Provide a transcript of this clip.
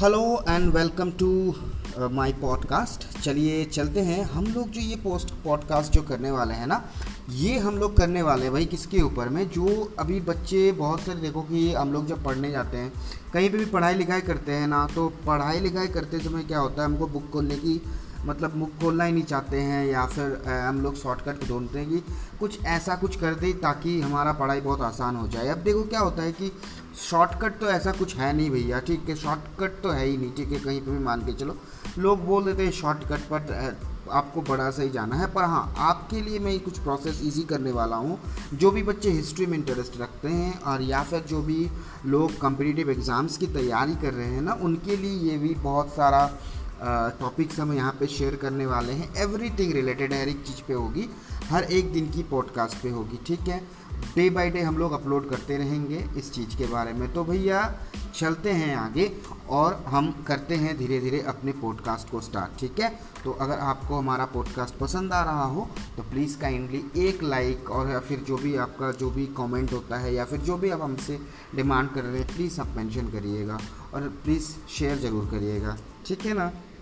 Hello and welcome to my podcast. चलिए चलते हैं हम लोग जो ये पॉडकास्ट जो करने वाले हैं ना, ये हम लोग करने वाले हैं भाई किसके ऊपर में, जो अभी बच्चे बहुत सारे देखो कि हम लोग जब पढ़ने जाते हैं कहीं पे भी पढ़ाई लिखाई करते हैं ना, तो पढ़ाई लिखाई करते समय क्या होता है, हमको बुक खोलने की मतलब मुख खोलना ही नहीं चाहते हैं, या फिर हम लोग शॉर्टकट ढूंढते हैं कि कुछ ऐसा कुछ कर दें ताकि हमारा पढ़ाई बहुत आसान हो जाए। अब देखो क्या होता है कि शॉर्टकट तो ऐसा कुछ है नहीं भैया, ठीक है, शॉर्टकट तो है ही नहीं, ठीक है, कहीं पर भी मान के चलो लोग बोल देते हैं शॉर्टकट, पर आपको बड़ा सही जाना है। पर हाँ, आपके लिए मैं कुछ प्रोसेस इजी करने वाला हूँ, जो भी बच्चे हिस्ट्री में इंटरेस्ट रखते हैं और या फिर जो भी लोग कॉम्पिटिटिव एग्ज़ाम्स की तैयारी कर रहे हैं ना, उनके लिए ये भी बहुत सारा टॉपिक्स हम यहाँ पे शेयर करने वाले हैं। एवरीथिंग रिलेटेड हर एक चीज़ पे होगी, हर एक दिन की पॉडकास्ट पे होगी, ठीक है। डे बाय डे हम लोग अपलोड करते रहेंगे इस चीज़ के बारे में। तो भैया चलते हैं आगे और हम करते हैं धीरे धीरे अपने पॉडकास्ट को स्टार्ट, ठीक है। तो अगर आपको हमारा पॉडकास्ट पसंद आ रहा हो तो प्लीज़ काइंडली एक लाइक और फिर जो भी आपका जो भी कमेंट होता है या फिर जो भी आप हमसे डिमांड कर रहे हैं प्लीज़ आप मेंशन करिएगा और प्लीज़ शेयर ज़रूर करिएगा, ठीक है ना।